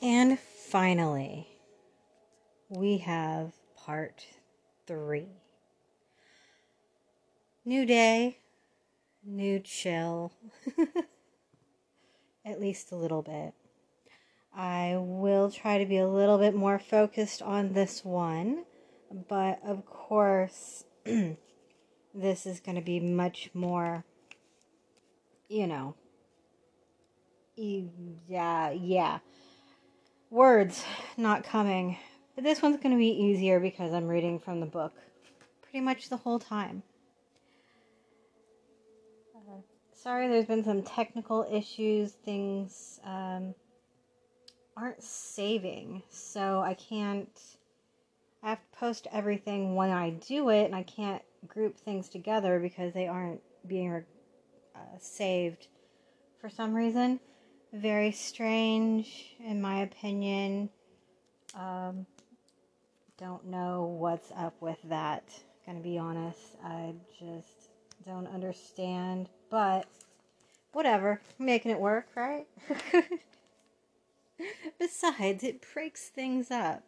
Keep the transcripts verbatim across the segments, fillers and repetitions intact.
And finally, we have part three. New day, new chill, at least a little bit. I will try to be a little bit more focused on this one, but of course, this is going to be much more, you know, yeah, yeah, words not coming. But this one's going to be easier because I'm reading from the book pretty much the whole time. Uh, sorry, there's been some technical issues, things um, aren't saving, so I can't, I have to post everything when I do it, and I can't group things together because they aren't being uh, saved for some reason. Very strange, in my opinion. Um, don't know what's up with that, gonna be honest. I just don't understand, but whatever, making it work, right? Besides, it breaks things up.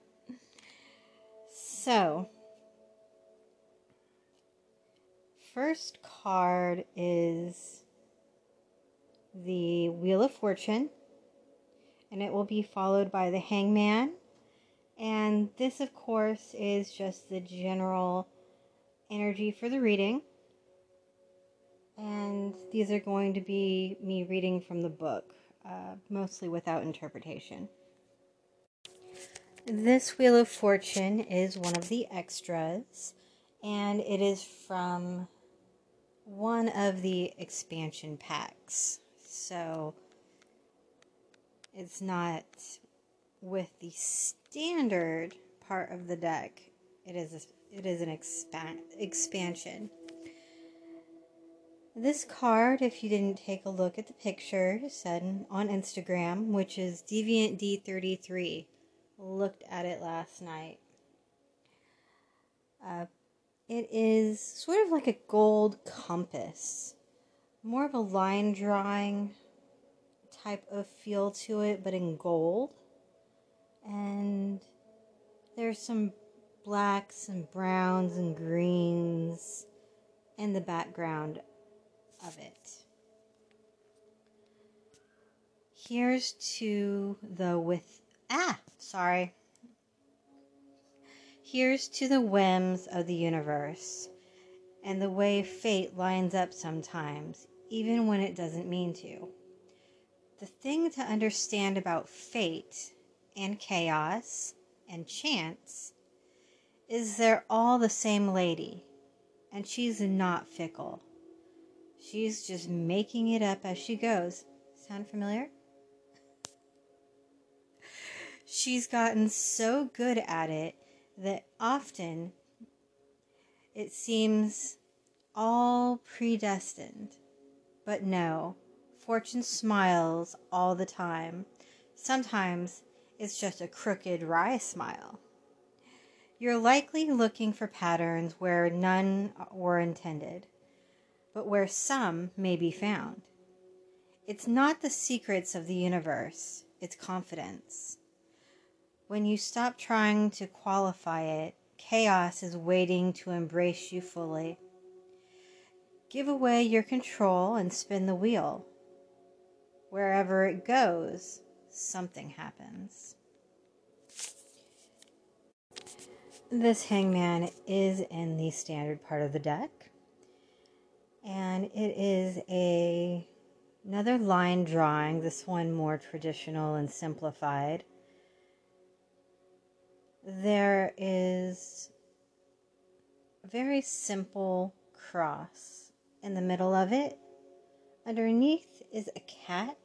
So, first card is the Wheel of Fortune, and it will be followed by the Hangman. And this, of course, is just the general energy for the reading. And these are going to be me reading from the book, uh, mostly without interpretation. This Wheel of Fortune is one of the extras, and it is from one of the expansion packs. So it's not with the standard part of the deck. It is a, it is an expan expansion. This card, if you didn't take a look at the pictures on Instagram, which is Deviant D thirty-three, looked at it last night. Uh, it is sort of like a gold compass, more of a line drawing type of feel to it, but in gold. And there's some blacks and browns and greens in the background of it. Here's to the with ah sorry. Here's to the whims of the universe and the way fate lines up sometimes, even when it doesn't mean to. The thing to understand about fate and chaos and chance is they're all the same lady, and she's not fickle. She's just making it up as she goes. Sound familiar? She's gotten so good at it that often it seems all predestined. But no, fortune smiles all the time. Sometimes it's just a crooked, wry smile. You're likely looking for patterns where none were intended, but where some may be found. It's not the secrets of the universe, it's confidence. When you stop trying to qualify it, chaos is waiting to embrace you fully. Give away your control and spin the wheel. Wherever it goes, something happens. This Hangman is in the standard part of the deck, and it is a another line drawing, this one more traditional and simplified. There is a very simple cross in the middle of it. Underneath is a cat.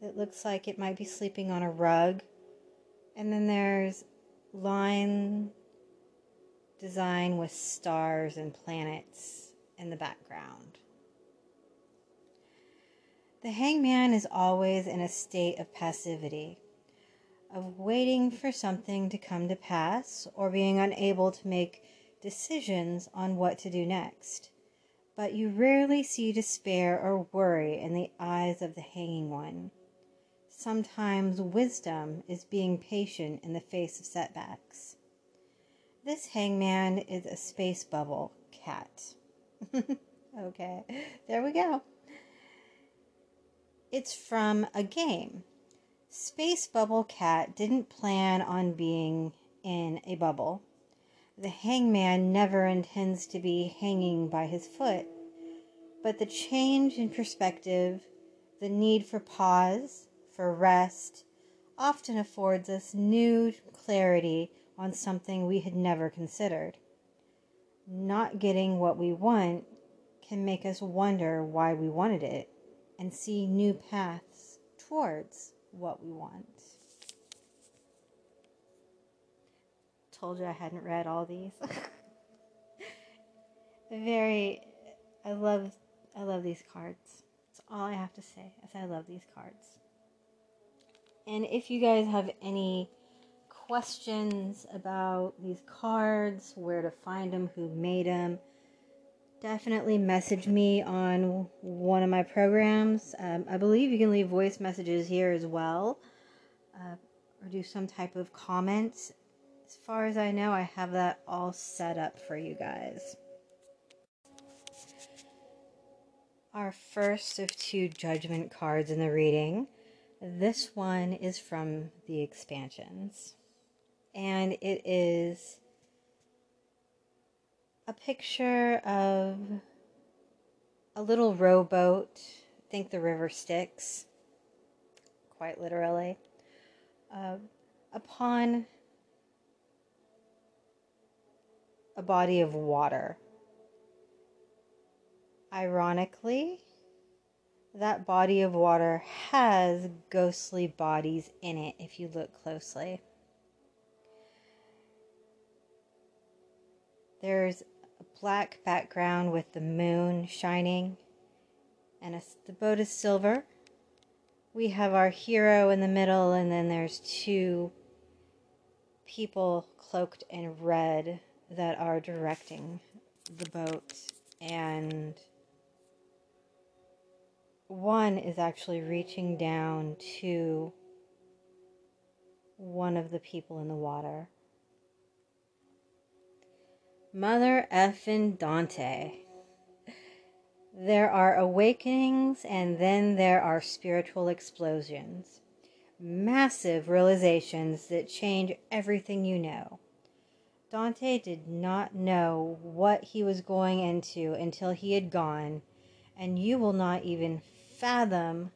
It looks like it might be sleeping on a rug. And then there's line design with stars and planets in the background. The Hangman is always in a state of passivity, of waiting for something to come to pass or being unable to make decisions on what to do next. But you rarely see despair or worry in the eyes of the Hanging One. Sometimes wisdom is being patient in the face of setbacks. This hangman is a space bubble cat. Okay, there we go. It's from a game. Space bubble cat didn't plan on being in a bubble. The hangman never intends to be hanging by his foot, but the change in perspective, the need for pause, for rest, often affords us new clarity on something we had never considered. Not getting what we want can make us wonder why we wanted it and see new paths towards what we want. Told you I hadn't read all these. Very, I love, I love these cards. That's all I have to say, is I love these cards. And if you guys have any questions about these cards, where to find them, who made them, definitely message me on one of my programs. Um, I believe you can leave voice messages here as well, uh, or do some type of comments. As far as I know, I have that all set up for you guys. Our first of two judgment cards in the reading. This one is from the expansions, and it is a picture of a little rowboat. I think the river Styx, quite literally. Uh, upon a body of water. Ironically, that body of water has ghostly bodies in it if you look closely. There's a black background with the moon shining, and a, the boat is silver. We have our hero in the middle, and then there's two people cloaked in red that are directing the boat, and one is actually reaching down to one of the people in the water. Mother effin' Dante. There are awakenings, and then there are spiritual explosions. Massive realizations that change everything you know. Dante did not know what he was going into until he had gone, and you will not even fathom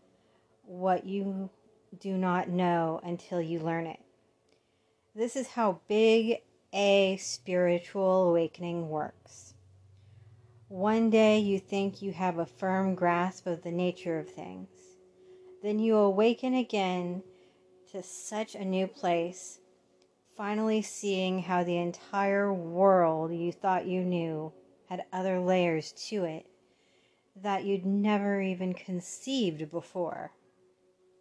what you do not know until you learn it. This is how big a spiritual awakening works. One day you think you have a firm grasp of the nature of things. Then you awaken again to such a new place, finally seeing how the entire world you thought you knew had other layers to it that you'd never even conceived before.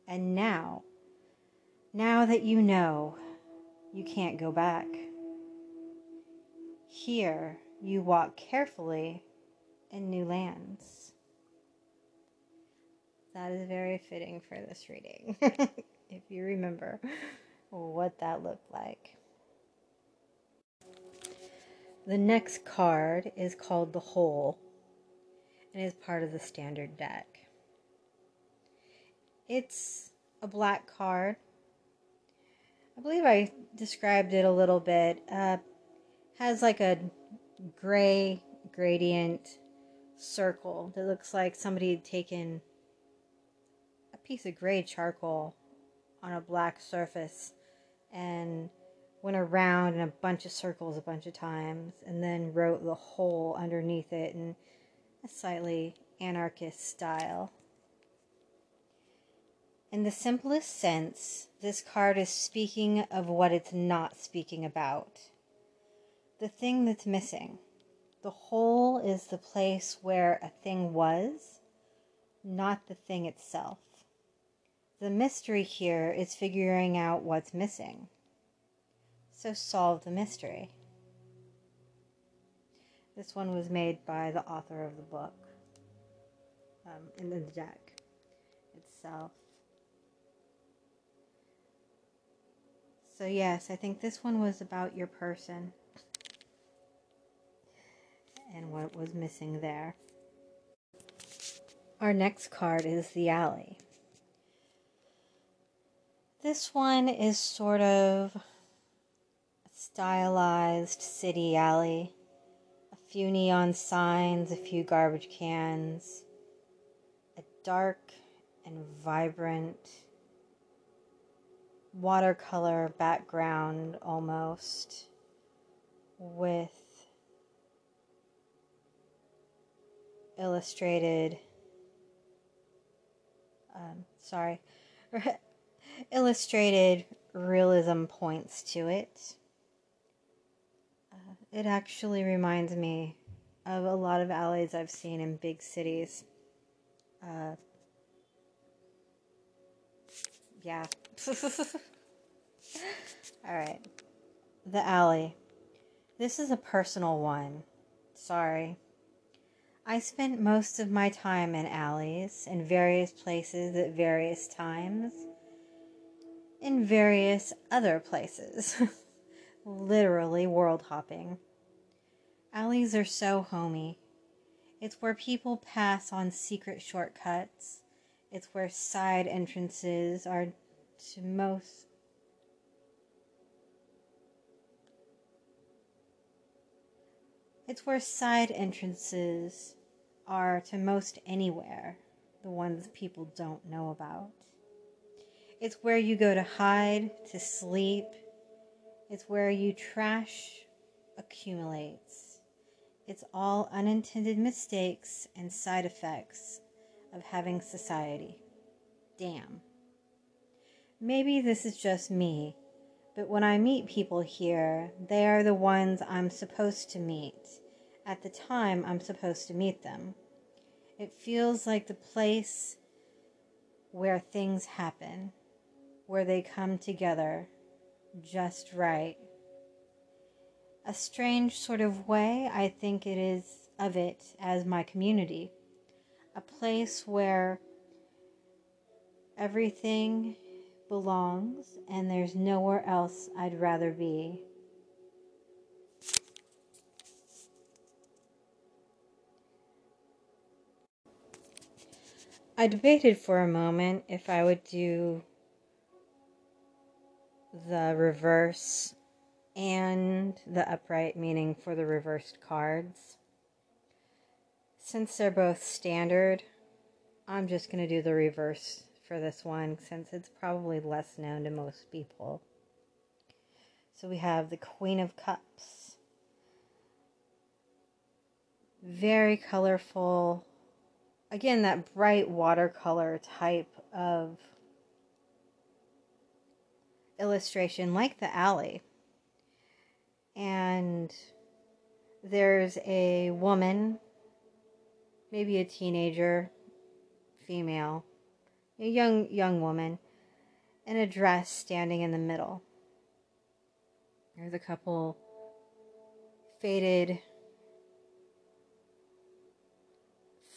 And now, now that you know, you can't go back. Here, you walk carefully in new lands. That is very fitting for this reading, if you remember what that looked like. The next card is called The Hole, and is part of the standard deck. It's a black card. I believe I described it a little bit. Uh, has like a gray gradient circle that looks like somebody had taken a piece of gray charcoal on a black surface and went around in a bunch of circles a bunch of times and then wrote The Hole underneath it, and a slightly anarchist style. In the simplest sense, this card is speaking of what it's not speaking about. The thing that's missing. The hole is the place where a thing was, not the thing itself. The mystery here is figuring out what's missing. So solve the mystery. This one was made by the author of the book, um, and then the deck itself. So yes, I think this one was about your person and what was missing there. Our next card is the Alley. This one is sort of a stylized city alley. A few neon signs, a few garbage cans, a dark and vibrant watercolor background almost, with illustrated, um, sorry, illustrated realism points to it. Uh, it actually reminds me of a lot of alleys I've seen in big cities. Uh, yeah. Alright. The Alley. This is a personal one. Sorry. I spent most of my time in alleys, in various places at various times, in various other places. Literally world hopping. Alleys are so homey. It's where people pass on secret shortcuts. It's where side entrances are to most It's where side entrances are to most anywhere, the ones people don't know about. It's where you go to hide, to sleep. It's where you trash accumulates. It's all unintended mistakes and side effects of having society. Damn. Maybe this is just me, but when I meet people here, they are the ones I'm supposed to meet at the time I'm supposed to meet them. It feels like the place where things happen, where they come together just right. A strange sort of way I think it is of it as my community. A place where everything belongs and there's nowhere else I'd rather be. I debated for a moment if I would do the reverse and the upright meaning for the reversed cards. Since they're both standard, I'm just going to do the reverse for this one, since it's probably less known to most people. So we have the Queen of Cups. Very colorful. Again, that bright watercolor type of illustration, like the alley. And there's a woman, maybe a teenager, female, a young, young woman, in a dress standing in the middle. There's a couple faded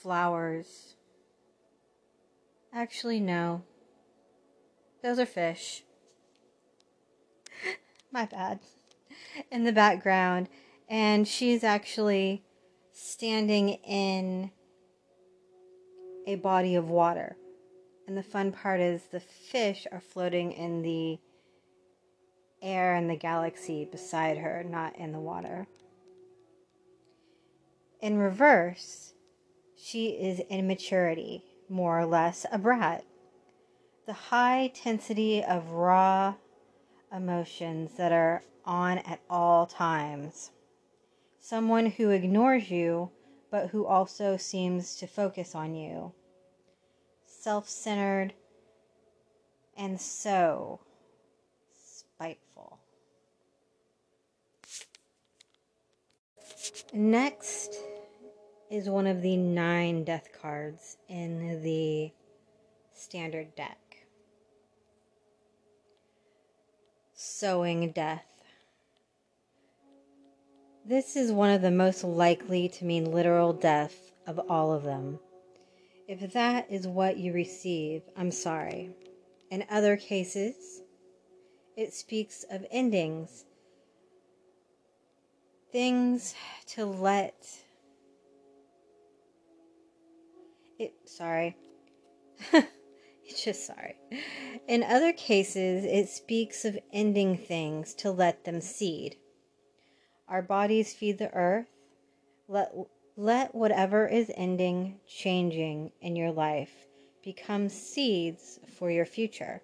flowers. Actually, no. Those are fish. My bad. In the background. And she's actually standing in a body of water. And the fun part is the fish are floating in the air in the galaxy beside her, not in the water. In reverse, she is in maturity, more or less a brat. The high intensity of raw emotions that are on at all times. Someone who ignores you, but who also seems to focus on you. Self-centered and so spiteful. Next is one of the nine death cards in the standard deck. Sowing Death. This is one of the most likely to mean literal death of all of them. If that is what you receive, I'm sorry. In other cases, it speaks of endings, things to let it, sorry, it's just sorry. In other cases, it speaks of ending things to let them seed. Our bodies feed the earth. Let, let whatever is ending, changing in your life become seeds for your future.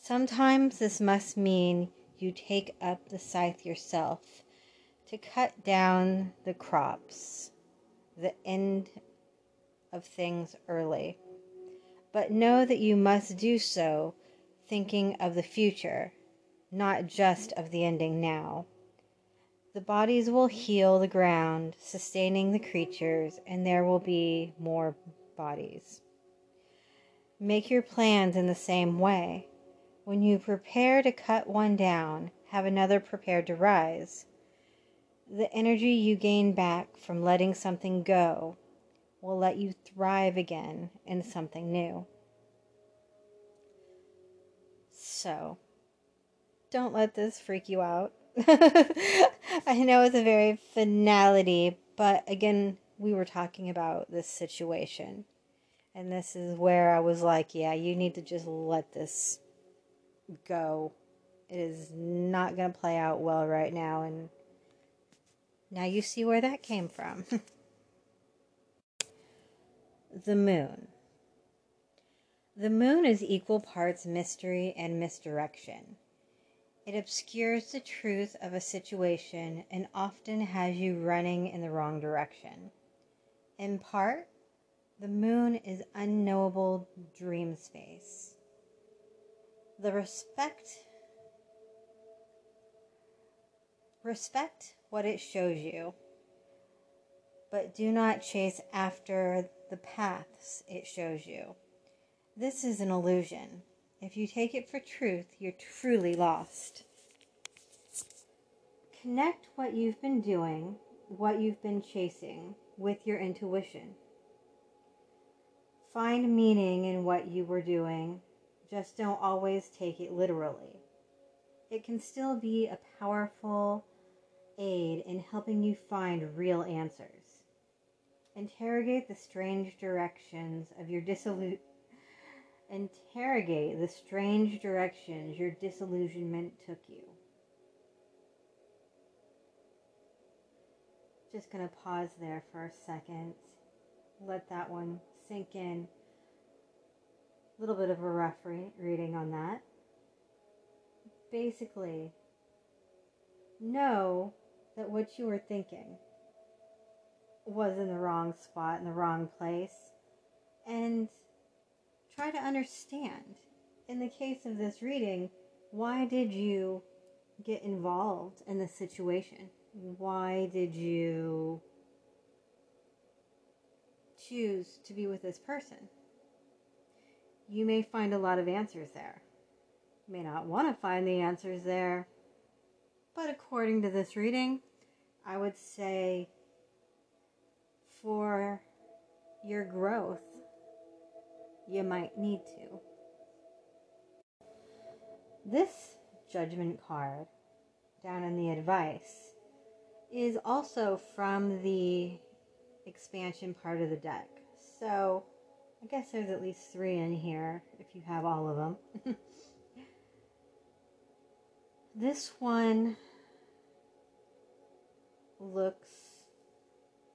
Sometimes this must mean you take up the scythe yourself to cut down the crops, the end of things early. But know that you must do so thinking of the future, not just of the ending now. The bodies will heal the ground, sustaining the creatures, and there will be more bodies. Make your plans in the same way. When you prepare to cut one down, have another prepared to rise. The energy you gain back from letting something go will let you thrive again in something new. So, don't let this freak you out. I know it's a very finality, but again, we were talking about this situation. And this is where I was like, yeah, you need to just let this go. It is not going to play out well right now. And now you see where that came from. The moon. The moon is equal parts mystery and misdirection. It obscures the truth of a situation and often has you running in the wrong direction. In part, the moon is unknowable dream space. The respect, respect what it shows you, but do not chase after the paths it shows you. This is an illusion. If you take it for truth, you're truly lost. Connect what you've been doing, what you've been chasing, with your intuition. Find meaning in what you were doing, just don't always take it literally. It can still be a powerful aid in helping you find real answers. Interrogate the strange directions of your disillu- Interrogate the strange directions your disillusionment took you. Just gonna pause there for a second. Let that one sink in. A little bit of a rough re- reading on that. Basically, know that what you were thinking was in the wrong spot, in the wrong place, and try to understand, in the case of this reading, why did you get involved in this situation? Why did you choose to be with this person? You may find a lot of answers there. You may not want to find the answers there, but according to this reading, I would say, for your growth, you might need to. This judgment card, down in the advice, is also from the expansion part of the deck. So, I guess there's at least three in here, if you have all of them. This one looks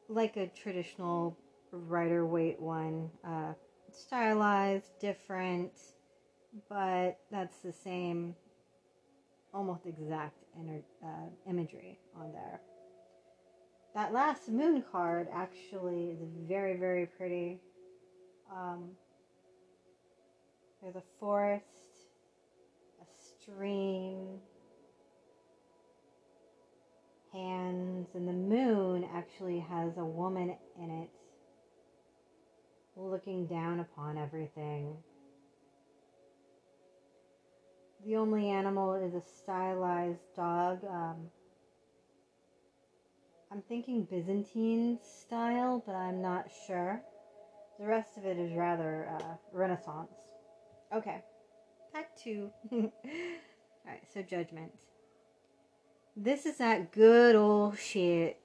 like a traditional Rider-Waite one, uh, stylized, different, but that's the same, almost exact ener- uh, imagery on there. That last moon card actually is very, very pretty. Um, there's a forest, a stream, hands, and the moon actually has a woman in it looking down upon everything. The only animal is a stylized dog. Um, I'm thinking Byzantine style, but I'm not sure. The rest of it is rather uh, Renaissance. Okay, back to Alright, so judgment. This is that good old shit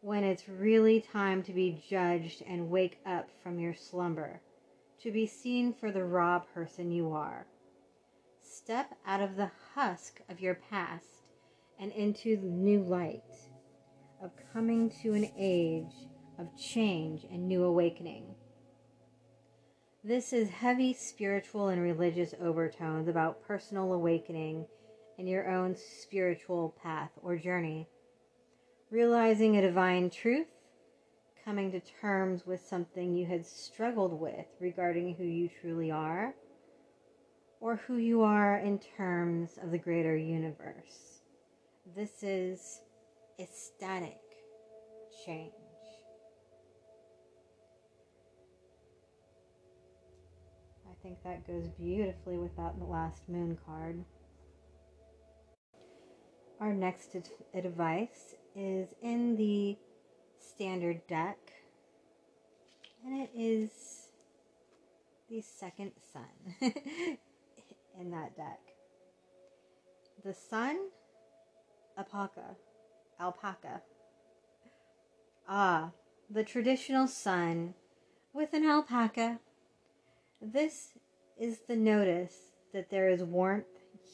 when it's really time to be judged and wake up from your slumber, to be seen for the raw person you are. Step out of the husk of your past and into the new light of coming to an age of change and new awakening. This is heavy spiritual and religious overtones about personal awakening and your own spiritual path or journey. Realizing a divine truth, coming to terms with something you had struggled with regarding who you truly are, or who you are in terms of the greater universe. This is ecstatic change. I think that goes beautifully with that last moon card. Our next advice is in the standard deck, and it is the second sun in that deck. The sun, alpaca, alpaca. Ah, the traditional sun with an alpaca. This is the notice that there is warmth,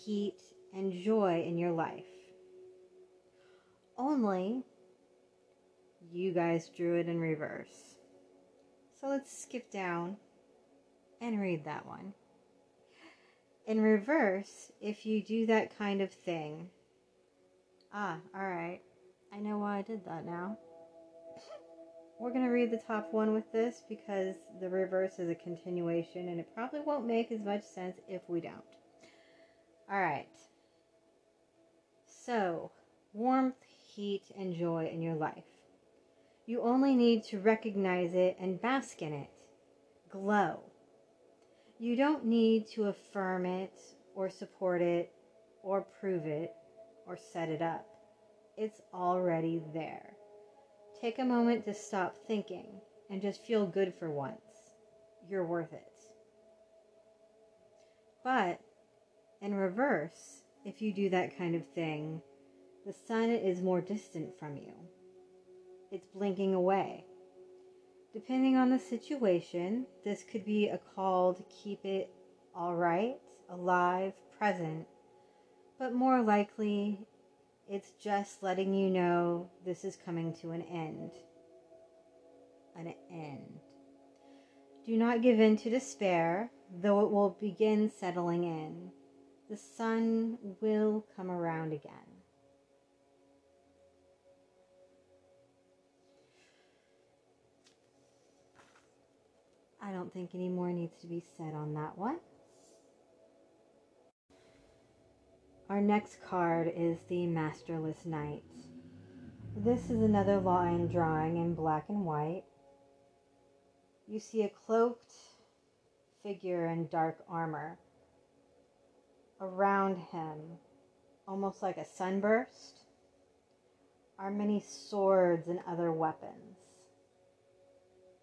heat, and joy in your life. Only you guys drew it in reverse. So let's skip down and read that one. In reverse, if you do that kind of thing. Ah, alright. I know why I did that now. We're going to read the top one with this because the reverse is a continuation and it probably won't make as much sense if we don't. Alright. So, warmth, heat, and joy in your life. You only need to recognize it and bask in it. Glow. You don't need to affirm it or support it or prove it or set it up. It's already there. Take a moment to stop thinking and just feel good for once. You're worth it. But in reverse, if you do that kind of thing, the sun is more distant from you. It's blinking away. Depending on the situation, this could be a call to keep it all right, alive, present, but more likely it's just letting you know this is coming to an end. An end. Do not give in to despair, though it will begin settling in. The sun will come around again. I don't think any more needs to be said on that one. Our next card is the Masterless Knight. This is another line drawing in black and white. You see a cloaked figure in dark armor. Around him, almost like a sunburst, are many swords and other weapons.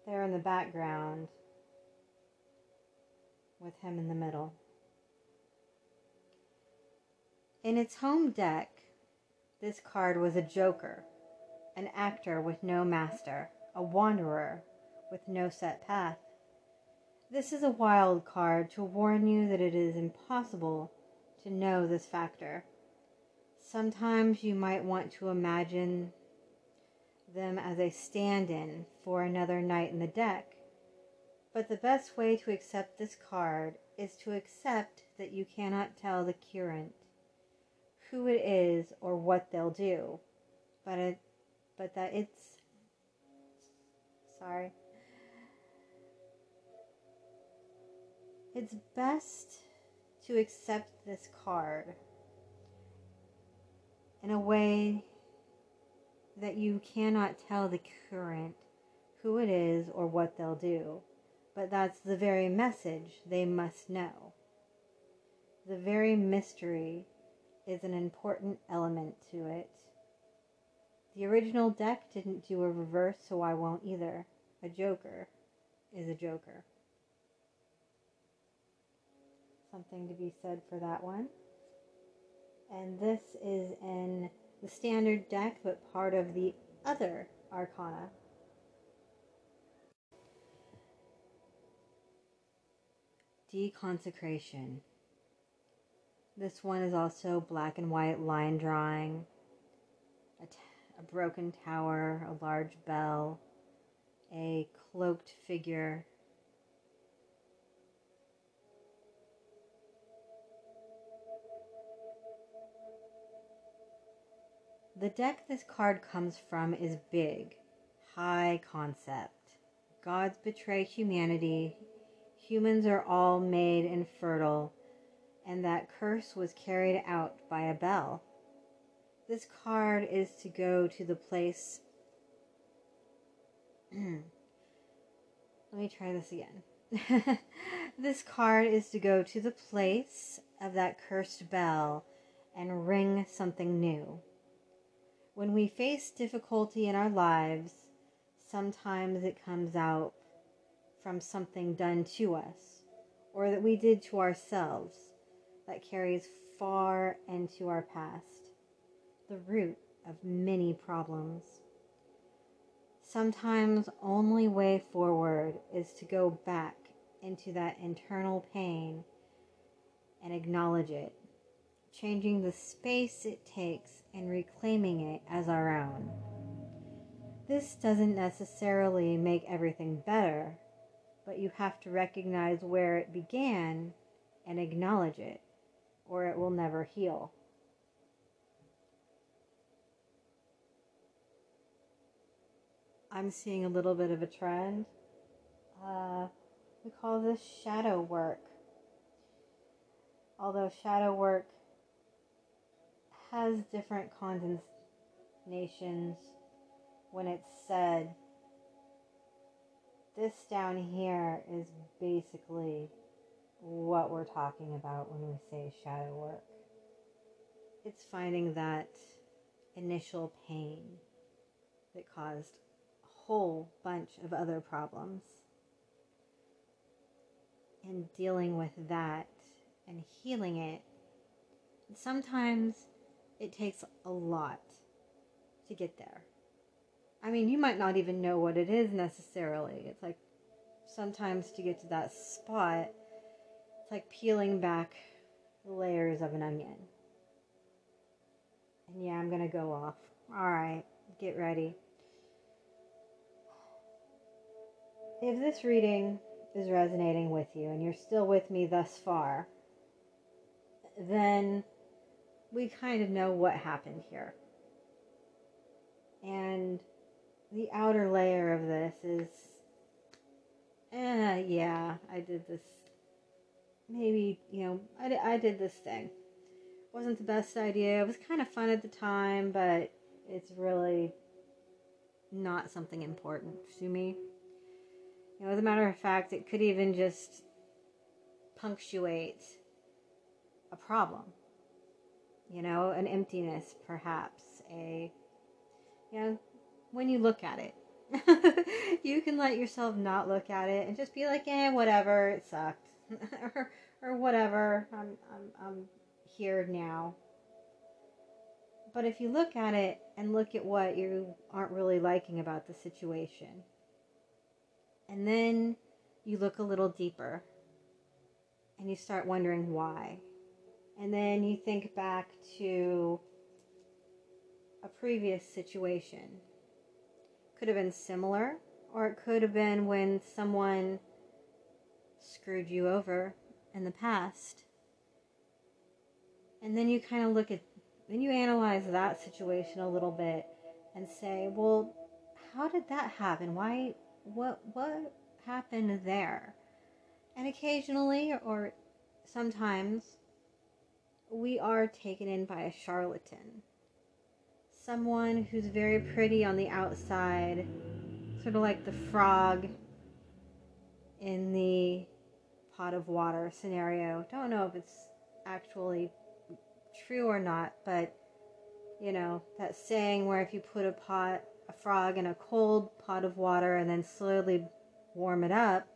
There in the background, with him in the middle. In its home deck, this card was a joker, an actor with no master, a wanderer with no set path. This is a wild card to warn you that it is impossible to know this factor. Sometimes you might want to imagine them as a stand-in for another knight in the deck. But the best way to accept this card is to accept that you cannot tell the current who it is or what they'll do, but it, but that it's, sorry, it's best to accept this card in a way that you cannot tell the current who it is or what they'll do, but that's the very message they must know. The very mystery is an important element to it. The original deck didn't do a reverse, so I won't either. A joker is a joker. Something to be said for that one. and this is in the standard deck, but part of the other arcana. Deconsecration. This one is also black and white line drawing, a, t a broken tower, a large bell, a cloaked figure. The deck this card comes from is big, high concept. Gods betray humanity, humans are all made infertile, and that curse was carried out by a bell. This card is to go to the place... Let me try this again. This card is to go to the place of that cursed bell and ring something new. When we face difficulty in our lives, sometimes it comes out from something done to us, or that we did to ourselves, that carries far into our past, the root of many problems. Sometimes only way forward is to go back into that internal pain and acknowledge it, changing the space it takes and reclaiming it as our own. This doesn't necessarily make everything better, but you have to recognize where it began and acknowledge it, or it will never heal. I'm seeing a little bit of a trend. Uh, we call this shadow work. Although shadow work has different connotations when it's said. This down here is basically what we're talking about when we say shadow work. It's finding that initial pain that caused a whole bunch of other problems and dealing with that and healing it. And sometimes it takes a lot to get there. I mean, you might not even know what it is necessarily. It's like sometimes to get to that spot, it's like peeling back the layers of an onion. And yeah, I'm going to go off. All right, get ready. If this reading is resonating with you and you're still with me thus far, then we kind of know what happened here. And the outer layer of this is, eh, yeah, I did this, maybe, you know, I, I did this thing. Wasn't the best idea. It was kind of fun at the time, but it's really not something important to me. You know, as a matter of fact, it could even just punctuate a problem. You know, an emptiness, perhaps, a... You know, when you look at it, you can let yourself not look at it and just be like, eh, whatever, it sucked, or, or whatever, I'm, I'm, I'm here now. But if you look at it and look at what you aren't really liking about the situation, and then you look a little deeper and you start wondering why, and then you think back to a previous situation. Could have been similar, or it could have been when someone screwed you over in the past. And then you kind of look at, then you analyze that situation a little bit and say, well, how did that happen? Why, what, what happened there? And occasionally, or sometimes, we are taken in by a charlatan. Someone who's very pretty on the outside, sort of like the frog in the pot of water scenario. Don't know if it's actually true or not, but, you know, that saying where if you put a pot, a frog in a cold pot of water and then slowly warm it up,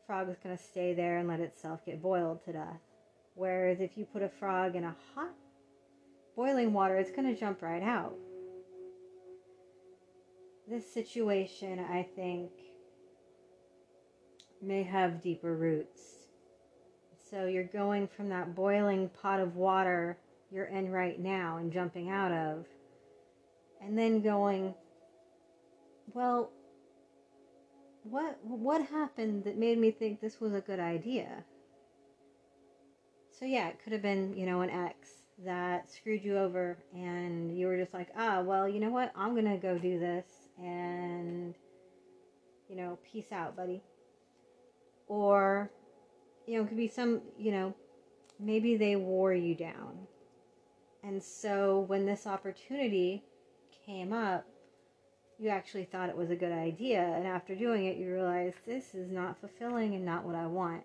the frog is going to stay there and let itself get boiled to death. Whereas if you put a frog in a hot boiling water, it's going to jump right out. This situation, I think, may have deeper roots. So you're going from that boiling pot of water you're in right now and jumping out of, and then going, well, what what happened that made me think this was a good idea? So yeah, it could have been, you know, an ex that screwed you over and you were just like, ah, well, you know what? I'm going to go do this and, you know, peace out, buddy. Or, you know, it could be some, you know, maybe they wore you down. And so when this opportunity came up, you actually thought it was a good idea. And after doing it, you realized this is not fulfilling and not what I want.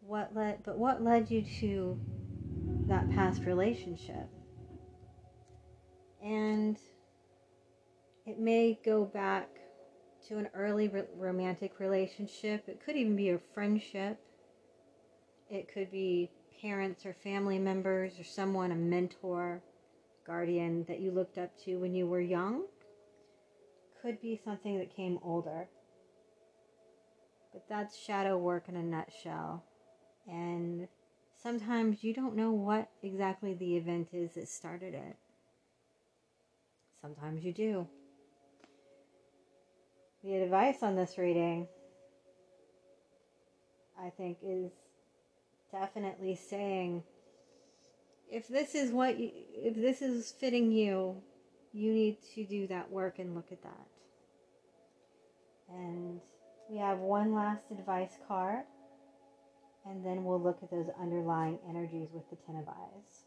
What led, but what led you to that past relationship? And it may go back to an early re- romantic relationship. It could even be a friendship. It could be parents or family members or someone, a mentor, guardian that you looked up to when you were young. Could be something that came older. But that's shadow work in a nutshell. And sometimes you don't know what exactly the event is that started it. Sometimes you do. The advice on this reading, I think, is definitely saying, if this is what you, if this is fitting you, you need to do that work and look at that. And we have one last advice card. And then we'll look at those underlying energies with the Ten of Eyes.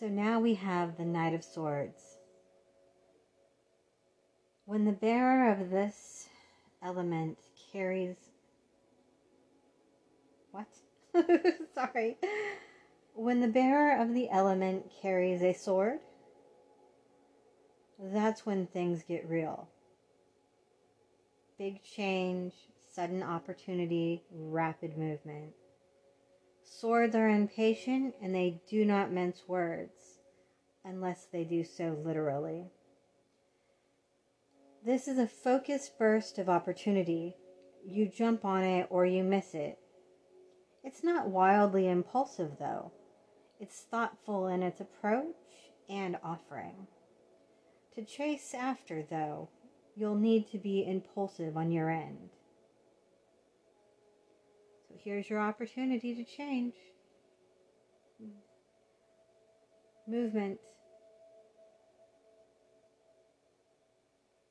So now we have the Knight of Swords. When the bearer of this element carries... What? Sorry. When the bearer of the element carries a sword, that's when things get real. Big change, sudden opportunity, rapid movement. Swords are impatient and they do not mince words, unless they do so literally. This is a focused burst of opportunity. You jump on it or you miss it. It's not wildly impulsive though. It's thoughtful in its approach and offering. To chase after though, you'll need to be impulsive on your end. So here's your opportunity to change. Movement.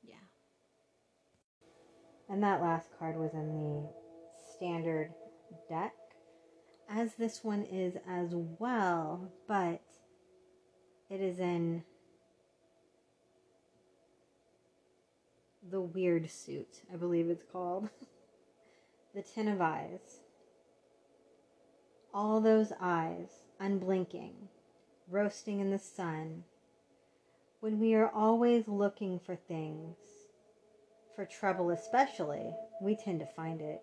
Yeah. And that last card was in the standard deck, as this one is as well, but it is in the weird suit, I believe it's called. The Ten of Eyes. All those eyes, unblinking, roasting in the sun. When we are always looking for things, for trouble especially, we tend to find it.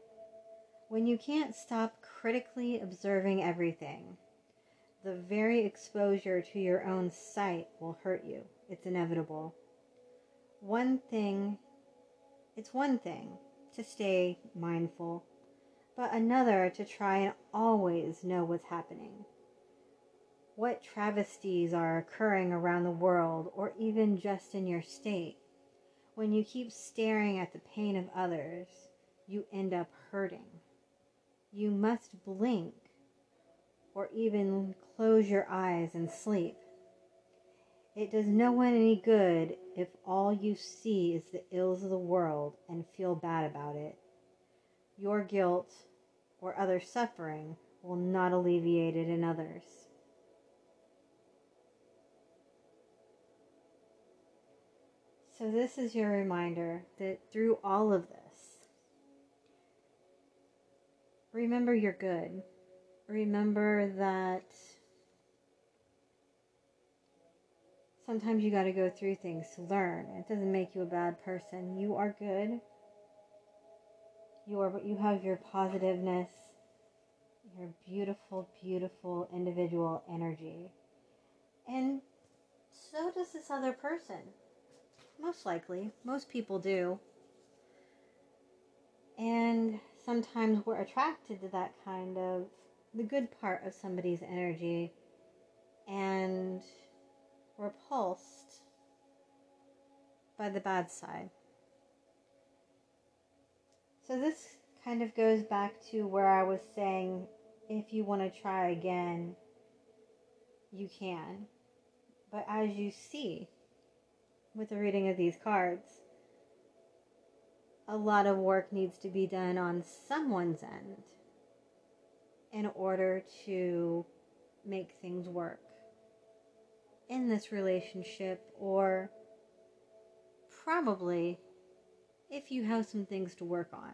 When you can't stop critically observing everything, the very exposure to your own sight will hurt you. It's inevitable. One thing It's one thing to stay mindful, but another to try and always know what's happening. What travesties are occurring around the world or even just in your state. When you keep staring at the pain of others, you end up hurting. You must blink or even close your eyes and sleep. It does no one any good if all you see is the ills of the world and feel bad about it. Your guilt or other suffering will not alleviate it in others. So this is your reminder that through all of this, remember you're good. Remember that sometimes you got to go through things to learn. It doesn't make you a bad person. You are good. your, you have your positiveness, your beautiful, beautiful individual energy. And so does this other person. Most likely. Most people do. And sometimes we're attracted to that kind of, the good part of somebody's energy, and repulsed by the bad side. So this kind of goes back to where I was saying, if you want to try again, you can. But as you see with the reading of these cards, a lot of work needs to be done on someone's end in order to make things work in this relationship, or probably if you have some things to work on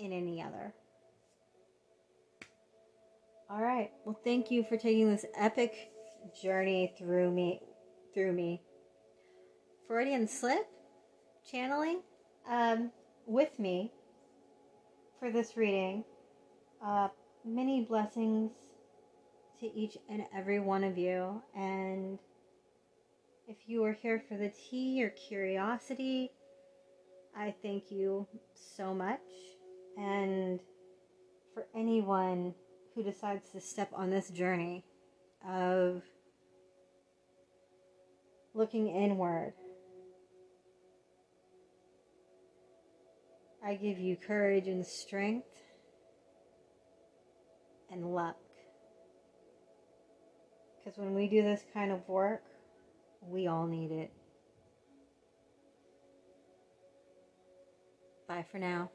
in any other. All right. Well, thank you for taking this epic journey through me, through me. Freudian slip channeling um, with me for this reading. Uh, many blessings to each and every one of you. And if you are here for the tea, your curiosity, I thank you so much. And for anyone who decides to step on this journey of looking inward, I give you courage and strength and luck. Because when we do this kind of work, we all need it. Bye for now.